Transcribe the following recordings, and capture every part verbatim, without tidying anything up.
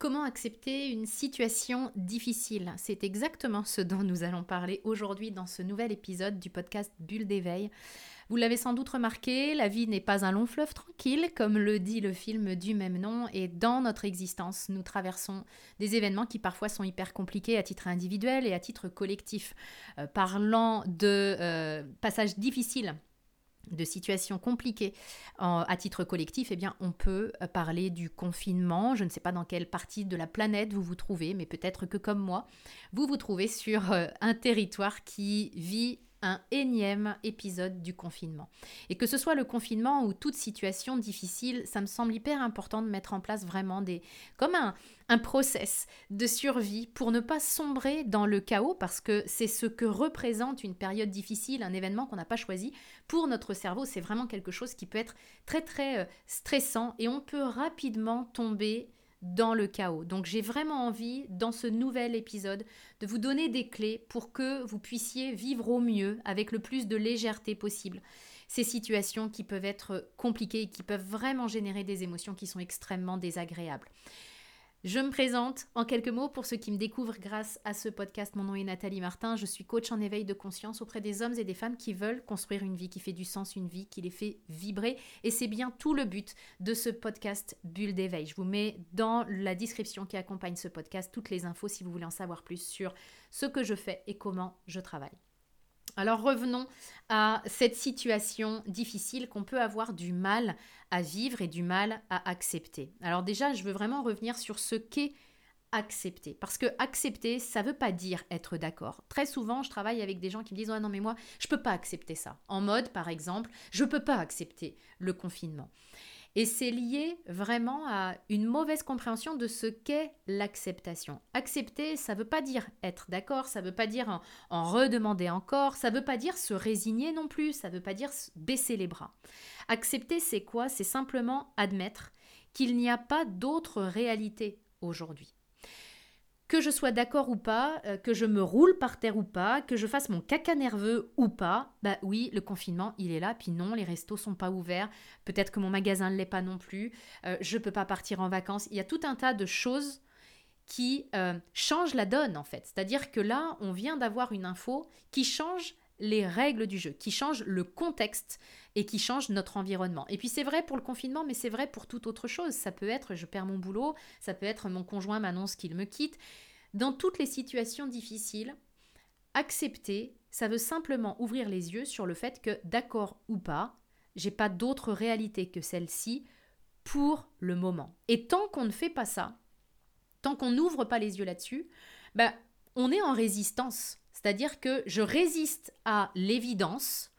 Comment accepter une situation difficile? C'est exactement ce dont nous allons parler aujourd'hui dans ce nouvel épisode du podcast Bulle d'éveil. Vous l'avez sans doute remarqué, la vie n'est pas un long fleuve tranquille, comme le dit le film du même nom, et dans notre existence, nous traversons des événements qui parfois sont hyper compliqués à titre individuel et à titre collectif. Euh, parlant de euh, passages difficiles, de situations compliquées en, à titre collectif, eh bien, on peut parler du confinement. Je ne sais pas dans quelle partie de la planète vous vous trouvez, mais peut-être que comme moi, vous vous trouvez sur euh, un territoire qui vit un énième épisode du confinement. Et que ce soit le confinement ou toute situation difficile, ça me semble hyper important de mettre en place vraiment des, comme un, un process de survie pour ne pas sombrer dans le chaos, parce que c'est ce que représente une période difficile, un événement qu'on n'a pas choisi. Pour notre cerveau, c'est vraiment quelque chose qui peut être très très stressant et on peut rapidement tomber dans le chaos. Donc j'ai vraiment envie, dans ce nouvel épisode, de vous donner des clés pour que vous puissiez vivre au mieux, avec le plus de légèreté possible, ces situations qui peuvent être compliquées et qui peuvent vraiment générer des émotions qui sont extrêmement désagréables. Je me présente en quelques mots pour ceux qui me découvrent grâce à ce podcast. Mon nom est Nathalie Martin, je suis coach en éveil de conscience auprès des hommes et des femmes qui veulent construire une vie qui fait du sens, une vie qui les fait vibrer. Et c'est bien tout le but de ce podcast Bulle d'éveil. Je vous mets dans la description qui accompagne ce podcast toutes les infos si vous voulez en savoir plus sur ce que je fais et comment je travaille. Alors revenons à cette situation difficile qu'on peut avoir du mal à vivre et du mal à accepter. Alors déjà, je veux vraiment revenir sur ce qu'est accepter, parce que accepter, ça ne veut pas dire être d'accord. Très souvent, je travaille avec des gens qui me disent « Ah non mais moi, je ne peux pas accepter ça ». En mode, par exemple, « Je ne peux pas accepter le confinement ». Et c'est lié vraiment à une mauvaise compréhension de ce qu'est l'acceptation. Accepter, ça ne veut pas dire être d'accord, ça ne veut pas dire en, en redemander encore, ça ne veut pas dire se résigner non plus, ça ne veut pas dire baisser les bras. Accepter, c'est quoi? C'est simplement admettre qu'il n'y a pas d'autre réalité aujourd'hui. Que je sois d'accord ou pas, que je me roule par terre ou pas, que je fasse mon caca nerveux ou pas, bah oui, le confinement, il est là, puis non, les restos sont pas ouverts, peut-être que mon magasin ne l'est pas non plus, euh, je peux pas partir en vacances. Il y a tout un tas de choses qui euh, changent la donne, en fait. C'est-à-dire que là, on vient d'avoir une info qui change les règles du jeu, qui changent le contexte et qui changent notre environnement. Et puis c'est vrai pour le confinement, mais c'est vrai pour toute autre chose. Ça peut être je perds mon boulot, ça peut être mon conjoint m'annonce qu'il me quitte. Dans toutes les situations difficiles, accepter, ça veut simplement ouvrir les yeux sur le fait que, d'accord ou pas, j'ai pas d'autre réalité que celle-ci pour le moment. Et tant qu'on ne fait pas ça, tant qu'on n'ouvre pas les yeux là-dessus, bah, on est en résistance. C'est-à-dire que je résiste à l'évidence,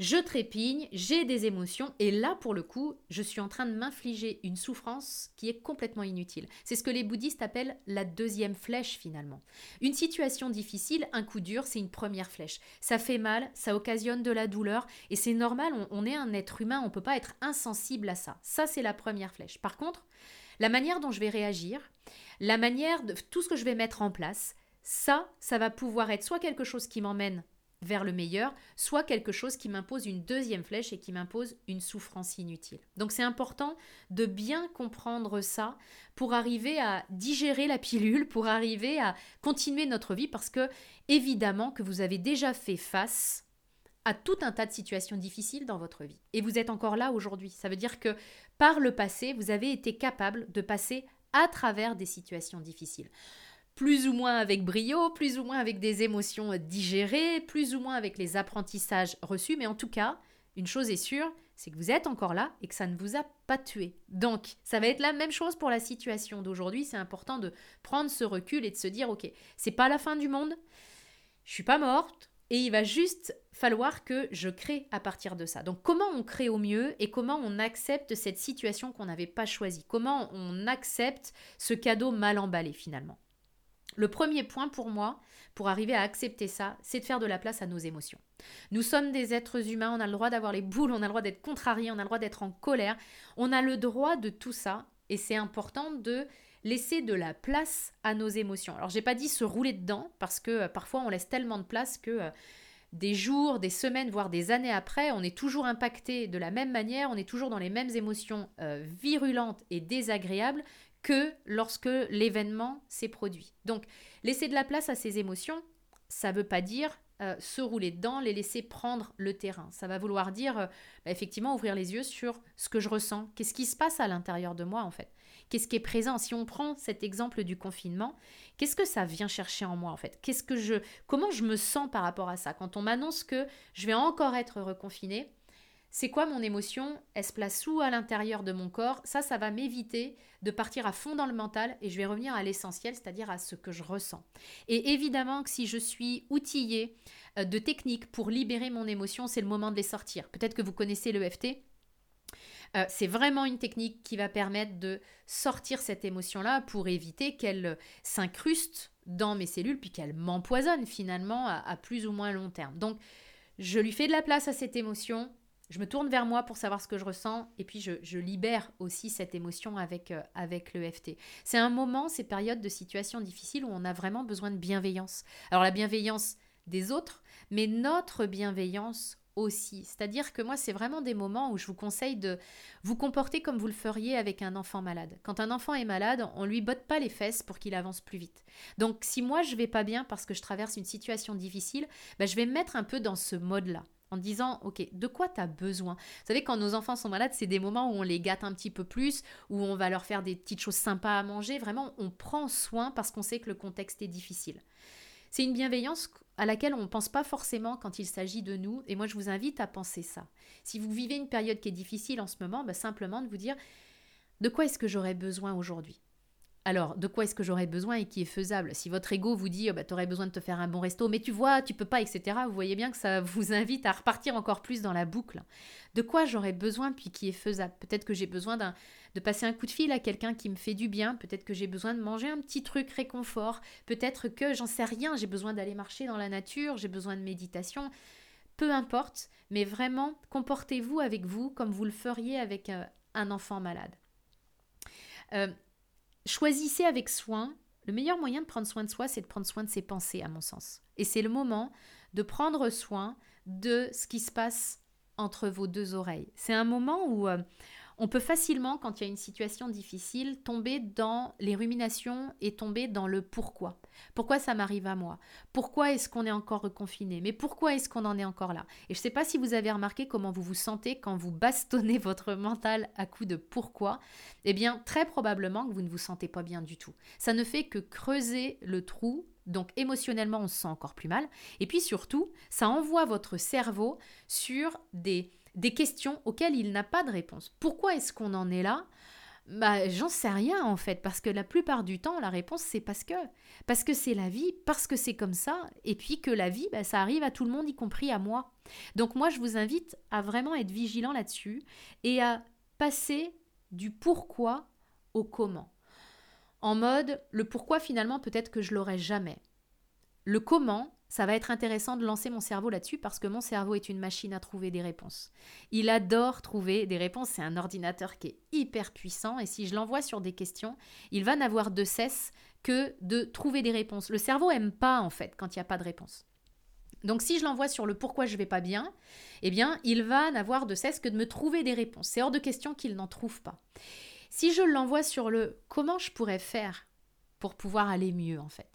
je trépigne, j'ai des émotions et là, pour le coup, je suis en train de m'infliger une souffrance qui est complètement inutile. C'est ce que les bouddhistes appellent la deuxième flèche finalement. Une situation difficile, un coup dur, c'est une première flèche. Ça fait mal, ça occasionne de la douleur et c'est normal, on, on est un être humain, on ne peut pas être insensible à ça. Ça, c'est la première flèche. Par contre, la manière dont je vais réagir, la manière de tout ce que je vais mettre en place, ça, ça va pouvoir être soit quelque chose qui m'emmène vers le meilleur, soit quelque chose qui m'impose une deuxième flèche et qui m'impose une souffrance inutile. Donc c'est important de bien comprendre ça pour arriver à digérer la pilule, pour arriver à continuer notre vie, parce que évidemment que vous avez déjà fait face à tout un tas de situations difficiles dans votre vie. Et vous êtes encore là aujourd'hui. Ça veut dire que par le passé, vous avez été capable de passer à travers des situations difficiles. Plus ou moins avec brio, plus ou moins avec des émotions digérées, plus ou moins avec les apprentissages reçus. Mais en tout cas, une chose est sûre, c'est que vous êtes encore là et que ça ne vous a pas tué. Donc, ça va être la même chose pour la situation d'aujourd'hui. C'est important de prendre ce recul et de se dire, ok, c'est pas la fin du monde, je suis pas morte. Et il va juste falloir que je crée à partir de ça. Donc comment on crée au mieux et comment on accepte cette situation qu'on n'avait pas choisie? Comment on accepte ce cadeau mal emballé finalement? Le premier point pour moi, pour arriver à accepter ça, c'est de faire de la place à nos émotions. Nous sommes des êtres humains, on a le droit d'avoir les boules, on a le droit d'être contrarié, on a le droit d'être en colère, on a le droit de tout ça et c'est important de laisser de la place à nos émotions. Alors j'ai pas dit se rouler dedans parce que euh, parfois on laisse tellement de place que euh, des jours, des semaines, voire des années après, on est toujours impacté de la même manière, on est toujours dans les mêmes émotions euh, virulentes et désagréables que lorsque l'événement s'est produit. Donc, laisser de la place à ces émotions, ça ne veut pas dire euh, se rouler dedans, les laisser prendre le terrain. Ça va vouloir dire, euh, bah, effectivement, ouvrir les yeux sur ce que je ressens. Qu'est-ce qui se passe à l'intérieur de moi, en fait ? Qu'est-ce qui est présent ? Si on prend cet exemple du confinement, qu'est-ce que ça vient chercher en moi, en fait ? Qu'est-ce que je, comment je me sens par rapport à ça ? Quand on m'annonce que je vais encore être reconfinée, c'est quoi mon émotion ? Elle se place où à l'intérieur de mon corps ? Ça, ça va m'éviter de partir à fond dans le mental et je vais revenir à l'essentiel, c'est-à-dire à ce que je ressens. Et évidemment que si je suis outillée de techniques pour libérer mon émotion, c'est le moment de les sortir. Peut-être que vous connaissez l'E F T. Euh, c'est vraiment une technique qui va permettre de sortir cette émotion-là pour éviter qu'elle s'incruste dans mes cellules puis qu'elle m'empoisonne finalement à, à plus ou moins long terme. Donc, je lui fais de la place à cette émotion. Je me tourne vers moi pour savoir ce que je ressens et puis je, je libère aussi cette émotion avec, euh, avec l'E F T. C'est un moment, ces périodes de situations difficiles où on a vraiment besoin de bienveillance. Alors la bienveillance des autres, mais notre bienveillance aussi. C'est-à-dire que moi, c'est vraiment des moments où je vous conseille de vous comporter comme vous le feriez avec un enfant malade. Quand un enfant est malade, on ne lui botte pas les fesses pour qu'il avance plus vite. Donc si moi, je ne vais pas bien parce que je traverse une situation difficile, bah, je vais me mettre un peu dans ce mode-là. En disant, ok, de quoi tu as besoin ? Vous savez, quand nos enfants sont malades, c'est des moments où on les gâte un petit peu plus, où on va leur faire des petites choses sympas à manger. Vraiment, on prend soin parce qu'on sait que le contexte est difficile. C'est une bienveillance à laquelle on ne pense pas forcément quand il s'agit de nous. Et moi, je vous invite à penser ça. Si vous vivez une période qui est difficile en ce moment, bah, simplement de vous dire, de quoi est-ce que j'aurais besoin aujourd'hui ? Alors, de quoi est-ce que j'aurais besoin et qui est faisable ? Si votre ego vous dit oh, « bah, t'aurais besoin de te faire un bon resto, mais tu vois, tu peux pas, et cetera » vous voyez bien que ça vous invite à repartir encore plus dans la boucle. De quoi j'aurais besoin puis qui est faisable ? Peut-être que j'ai besoin d'un, de passer un coup de fil à quelqu'un qui me fait du bien, peut-être que j'ai besoin de manger un petit truc réconfort, peut-être que j'en sais rien, j'ai besoin d'aller marcher dans la nature, j'ai besoin de méditation, peu importe, mais vraiment, comportez-vous avec vous comme vous le feriez avec euh, un enfant malade. Euh, Choisissez avec soin. Le meilleur moyen de prendre soin de soi, c'est de prendre soin de ses pensées, à mon sens. Et c'est le moment de prendre soin de ce qui se passe entre vos deux oreilles. C'est un moment où euh, on peut facilement, quand il y a une situation difficile, tomber dans les ruminations et tomber dans le pourquoi. Pourquoi ça m'arrive à moi ? Pourquoi est-ce qu'on est encore reconfiné ? Mais pourquoi est-ce qu'on en est encore là ? Et je ne sais pas si vous avez remarqué comment vous vous sentez quand vous bastonnez votre mental à coups de pourquoi. Eh bien, très probablement que vous ne vous sentez pas bien du tout. Ça ne fait que creuser le trou. Donc émotionnellement, on se sent encore plus mal. Et puis surtout, ça envoie votre cerveau sur des, des questions auxquelles il n'a pas de réponse. Pourquoi est-ce qu'on en est là ? Bah, j'en sais rien en fait, parce que la plupart du temps, la réponse c'est parce que. Parce que c'est la vie, parce que c'est comme ça, et puis que la vie, bah, ça arrive à tout le monde, y compris à moi. Donc moi, je vous invite à vraiment être vigilant là-dessus et à passer du pourquoi au comment. En mode, le pourquoi finalement, peut-être que je l'aurai jamais. Le comment, ça va être intéressant de lancer mon cerveau là-dessus parce que mon cerveau est une machine à trouver des réponses. Il adore trouver des réponses, c'est un ordinateur qui est hyper puissant et si je l'envoie sur des questions, il va n'avoir de cesse que de trouver des réponses. Le cerveau n'aime pas en fait quand il n'y a pas de réponse. Donc si je l'envoie sur le pourquoi je ne vais pas bien, eh bien il va n'avoir de cesse que de me trouver des réponses. C'est hors de question qu'il n'en trouve pas. Si je l'envoie sur le comment je pourrais faire pour pouvoir aller mieux en fait.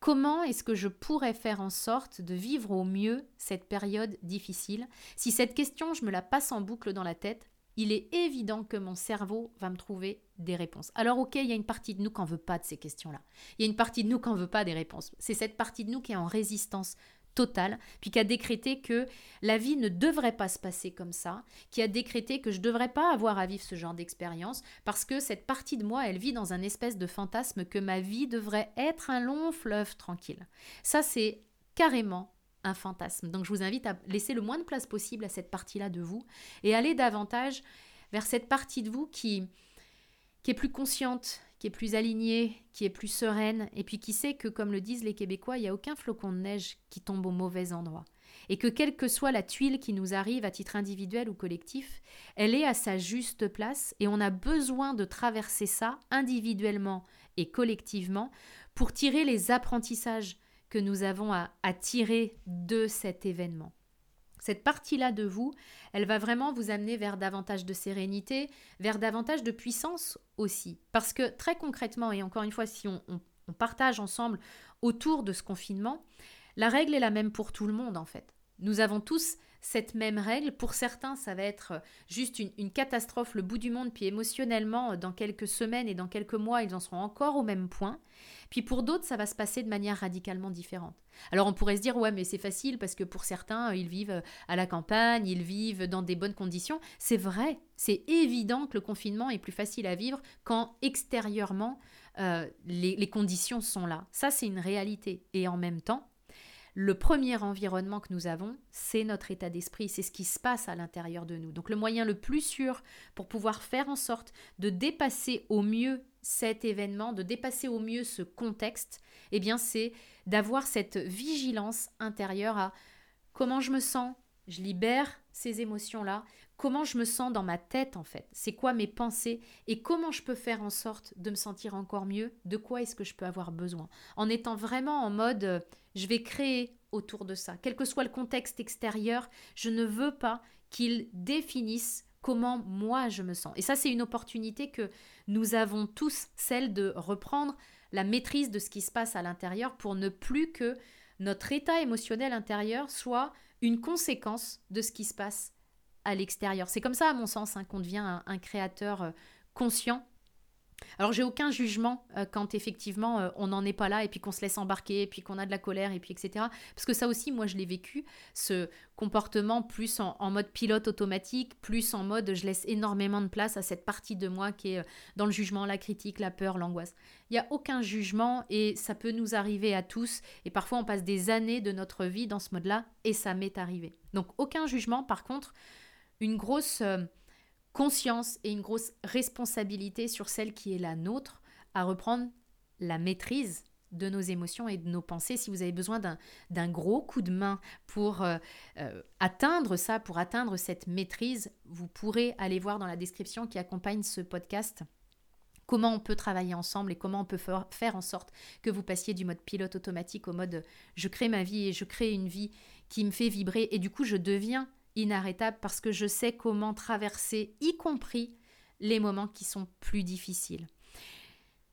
Comment est-ce que je pourrais faire en sorte de vivre au mieux cette période difficile ? Si cette question, je me la passe en boucle dans la tête, il est évident que mon cerveau va me trouver des réponses. Alors ok, il y a une partie de nous qui n'en veut pas de ces questions-là. Il y a une partie de nous qui n'en veut pas des réponses. C'est cette partie de nous qui est en résistance totale, puis qui a décrété que la vie ne devrait pas se passer comme ça, qui a décrété que je ne devrais pas avoir à vivre ce genre d'expérience, parce que cette partie de moi, elle vit dans un espèce de fantasme que ma vie devrait être un long fleuve tranquille. Ça, c'est carrément un fantasme. Donc, je vous invite à laisser le moins de place possible à cette partie-là de vous et aller davantage vers cette partie de vous qui, qui est plus consciente, qui est plus alignée, qui est plus sereine, et puis qui sait que, comme le disent les Québécois, il n'y a aucun flocon de neige qui tombe au mauvais endroit. Et que quelle que soit la tuile qui nous arrive à titre individuel ou collectif, elle est à sa juste place et on a besoin de traverser ça individuellement et collectivement pour tirer les apprentissages que nous avons à, à tirer de cet événement. Cette partie-là de vous, elle va vraiment vous amener vers davantage de sérénité, vers davantage de puissance aussi. Parce que très concrètement, et encore une fois, si on, on, on partage ensemble autour de ce confinement, la règle est la même pour tout le monde en fait. Nous avons tous cette même règle. Pour certains, ça va être juste une, une catastrophe, le bout du monde, puis émotionnellement, dans quelques semaines et dans quelques mois, ils en seront encore au même point. Puis pour d'autres, ça va se passer de manière radicalement différente. Alors on pourrait se dire, ouais, mais c'est facile parce que pour certains, ils vivent à la campagne, ils vivent dans des bonnes conditions. C'est vrai, c'est évident que le confinement est plus facile à vivre quand extérieurement, euh, les, les conditions sont là. Ça, c'est une réalité. Et en même temps, le premier environnement que nous avons, c'est notre état d'esprit, c'est ce qui se passe à l'intérieur de nous. Donc le moyen le plus sûr pour pouvoir faire en sorte de dépasser au mieux cet événement, de dépasser au mieux ce contexte, eh bien c'est d'avoir cette vigilance intérieure à comment je me sens, je libère ces émotions-là, comment je me sens dans ma tête en fait, c'est quoi mes pensées et comment je peux faire en sorte de me sentir encore mieux, de quoi est-ce que je peux avoir besoin, en étant vraiment en mode... Je vais créer autour de ça. Quel que soit le contexte extérieur, je ne veux pas qu'il définisse comment moi je me sens. Et ça, c'est une opportunité que nous avons tous, celle de reprendre la maîtrise de ce qui se passe à l'intérieur pour ne plus que notre état émotionnel intérieur soit une conséquence de ce qui se passe à l'extérieur. C'est comme ça, à mon sens, hein, qu'on devient un, un créateur conscient. Alors, j'ai aucun jugement euh, quand effectivement euh, on n'en est pas là et puis qu'on se laisse embarquer et puis qu'on a de la colère et puis et cetera. Parce que ça aussi, moi, je l'ai vécu, ce comportement plus en, en mode pilote automatique, plus en mode je laisse énormément de place à cette partie de moi qui est euh, dans le jugement, la critique, la peur, l'angoisse. Il n'y a aucun jugement et ça peut nous arriver à tous. Et parfois, on passe des années de notre vie dans ce mode-là et ça m'est arrivé. Donc, aucun jugement. Par contre, une grosse... Euh, conscience et une grosse responsabilité sur celle qui est la nôtre, à reprendre la maîtrise de nos émotions et de nos pensées. Si vous avez besoin d'un, d'un gros coup de main pour euh, euh, atteindre ça, pour atteindre cette maîtrise, vous pourrez aller voir dans la description qui accompagne ce podcast comment on peut travailler ensemble et comment on peut faire, faire en sorte que vous passiez du mode pilote automatique au mode « je crée ma vie et je crée une vie qui me fait vibrer et du coup je deviens » inarrêtable parce que je sais comment traverser, y compris les moments qui sont plus difficiles.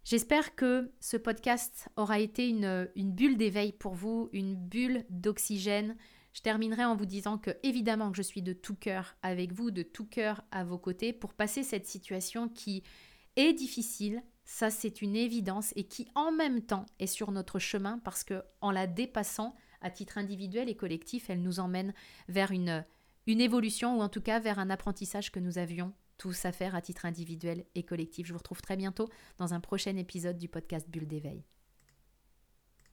J'espère que ce podcast aura été une, une bulle d'éveil pour vous, une bulle d'oxygène. Je terminerai en vous disant que, évidemment, que je suis de tout cœur avec vous, de tout cœur à vos côtés pour passer cette situation qui est difficile, ça c'est une évidence, et qui en même temps est sur notre chemin parce qu'en la dépassant à titre individuel et collectif, elle nous emmène vers une une évolution ou en tout cas vers un apprentissage que nous avions tous à faire à titre individuel et collectif. Je vous retrouve très bientôt dans un prochain épisode du podcast Bulle d'éveil.